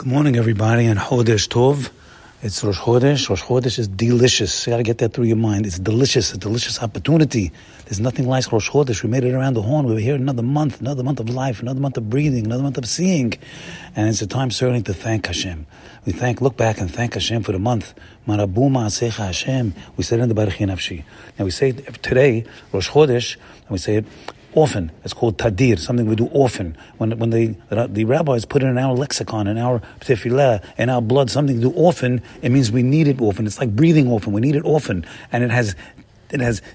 Good morning, everybody, and Chodesh Tov. It's Rosh Chodesh. Rosh Chodesh is delicious. You got to get that through your mind. It's delicious, a delicious opportunity. There's nothing like Rosh Chodesh. We made it around the horn. We were here another month of life, another month of breathing, another month of seeing. And it's a time certainly to thank Hashem. We look back and thank Hashem for the month. Marabu ma'asecha Hashem. We said it in the Barchi Nafshi. And we say it today, Rosh Chodesh, and we say it often. It's called Tadir, something we do often. When the rabbis put it in our lexicon, in our tefillah, in our blood, something to do often, it means we need it often. It's like breathing often. We need it often. And it has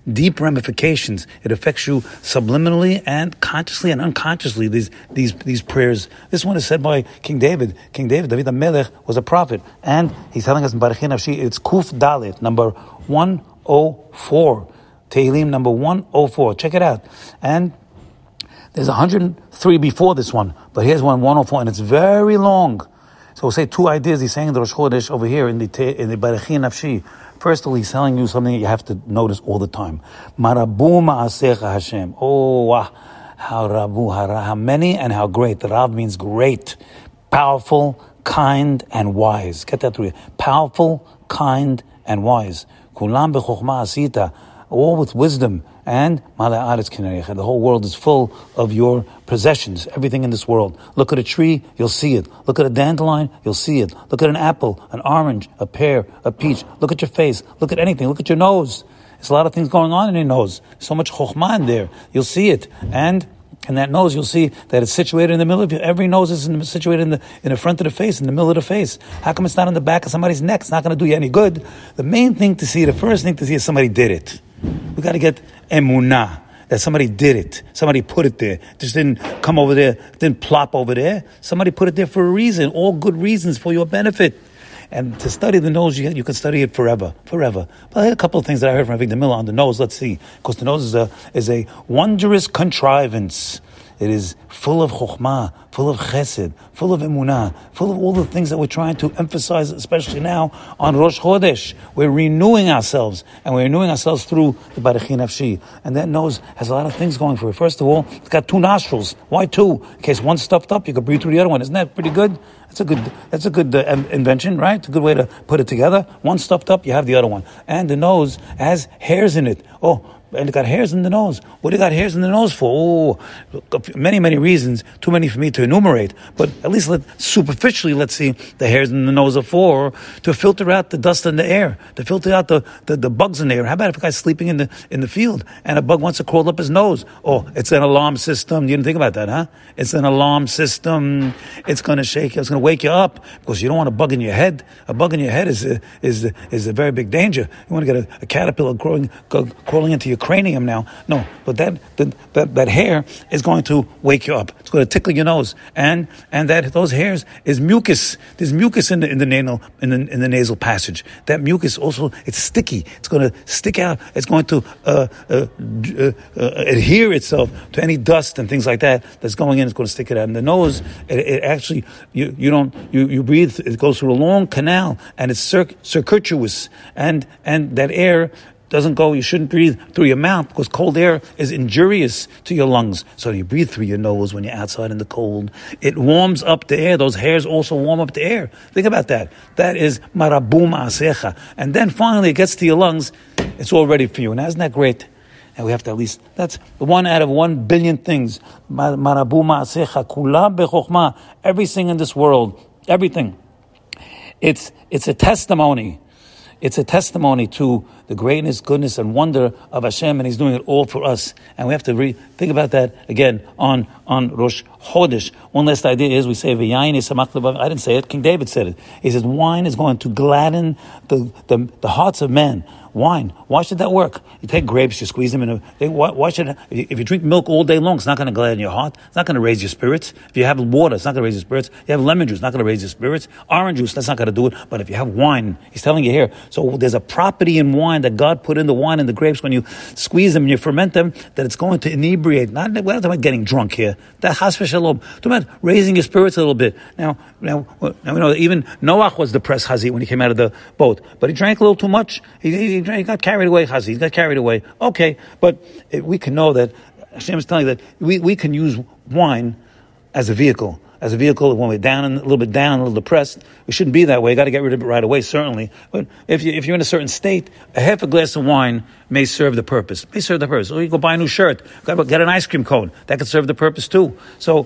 deep ramifications. It affects you subliminally and consciously and unconsciously, these prayers. This one is said by King David. King David, Victor Miller, was a prophet. And he's telling us in Barchi Nafshi, it's Kuf Dalet, number 104. Tehilim number 104. Check it out. And there's 103 before this one, but here's one 104, and it's very long. So we'll say two ideas he's saying in the Rosh Chodesh over here in the Barchi Nafshi. First of all, he's telling you something that you have to notice all the time. Marabu ma'asecha Hashem. Oh, wow. How rabu, how many, and how great. The rab means great, powerful, kind, and wise. Get that through. Powerful, kind, and wise. Kulam b'chokmah asita. All with wisdom, and the whole world is full of your possessions, everything in this world. Look at a tree, you'll see it. Look at a dandelion, you'll see it. Look at an apple, an orange, a pear, a peach. Look at your face, look at anything, look at your nose. There's a lot of things going on in your nose. So much chochmah in there, you'll see it. And in that nose, you'll see that it's situated in the middle of you. Every nose is situated in the front of the face, in the middle of the face. How come it's not in the back of somebody's neck? It's not going to do you any good. The main thing to see, the first thing to see is somebody did it. We got to get Emunah, that somebody did it. Somebody put it there. Just didn't come over there, didn't plop over there. Somebody put it there for a reason, all good reasons for your benefit. And to study the nose, you can study it forever. But I had a couple of things that I heard from Victor Miller on the nose. Let's see. Because the nose is a wondrous contrivance. It is full of chokhmah, full of chesed, full of emunah, full of all the things that we're trying to emphasize, especially now on Rosh Chodesh. We're renewing ourselves, and we're renewing ourselves through the Barchi Nafshi. And that nose has a lot of things going for it. First of all, it's got two nostrils. Why two? In case one's stuffed up, you can breathe through the other one. Isn't that pretty good? That's a good invention, right? It's a good way to put it together. One's stuffed up, you have the other one. And the nose has hairs in it. Oh, and it got hairs in the nose. What do you got hairs in the nose for? Oh, many reasons. Too many for me to enumerate. But at least let's see the hairs in the nose are for to filter out the dust in the air, to filter out the bugs in the air. How about if a guy's sleeping in the field and a bug wants to crawl up his nose? Oh, it's an alarm system. You didn't think about that, huh? It's an alarm system. It's going to shake you. It's going to wake you up because you don't want a bug in your head. A bug in your head is a very big danger. You want to get a caterpillar crawling into your cranium now. No, but that hair is going to wake you up. It's going to tickle your nose, and that those hairs is mucus. There's mucus in the nasal passage. That mucus also, it's sticky. It's going to stick out. It's going to adhere itself to any dust and things like that that's going in. It's going to stick it out in the nose. It actually you breathe. It goes through a long canal, and it's circuitous, and that air doesn't go. You shouldn't breathe through your mouth because cold air is injurious to your lungs. So you breathe through your nose when you're outside in the cold. It warms up the air. Those hairs also warm up the air. Think about that. That is marabum asecha. And then finally it gets to your lungs. It's all ready for you. Now isn't that great? And we have to at least, that's 1 out of 1 billion things. Marabu ma'asecha, kulam b'chokmah. Everything in this world, everything. It's a testimony. It's a testimony to the greatness, goodness, and wonder of Hashem, and He's doing it all for us. And we have to think about that again on Rosh Chodesh. One last idea is we say V'yayin esamach levav. I didn't say it. King David said it. He says wine is going to gladden the hearts of men. Wine. Why should that work? You take grapes, you squeeze them in. Why should? If you drink milk all day long, it's not going to gladden your heart. It's not going to raise your spirits. If you have water, it's not going to raise your spirits. If you have lemon juice, it's not going to raise your spirits. Orange juice, that's not going to do it. But if you have wine, he's telling you here. So there's a property in wine that God put in the wine and the grapes when you squeeze them and you ferment them, that it's going to inebriate. We're not talking about getting drunk here. That chas v'shalom. Talking about raising your spirits a little bit. Now we know that even Noah was depressed, Chazi, when he came out of the boat. But he drank a little too much. He got carried away, Chazi. He got carried away. Okay, but we can know that Hashem is telling you that we can use wine as a vehicle. as a vehicle when we're down and a little bit down, a little depressed. We shouldn't be that way. You got to get rid of it right away, certainly. But if you're in a certain state, a half a glass of wine may serve the purpose. May serve the purpose. Or you go buy a new shirt, get an ice cream cone. That could serve the purpose too. So,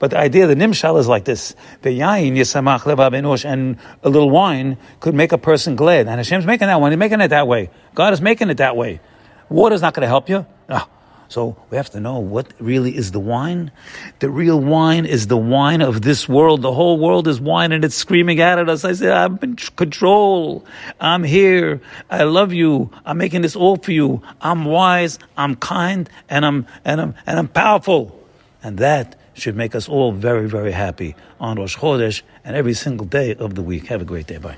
but the idea of the nimshal is like this: the yain yisamach leva benoish, and a little wine could make a person glad. And Hashem's making that one. He's making it that way. God is making it that way. Water's not going to help you. Ah. So we have to know what really is the wine. The real wine is the wine of this world. The whole world is wine, and it's screaming out at us. I said, I'm in control. I'm here. I love you. I'm making this all for you. I'm wise. I'm kind, and I'm powerful. And that should make us all very, very happy on Rosh Chodesh and every single day of the week. Have a great day. Bye.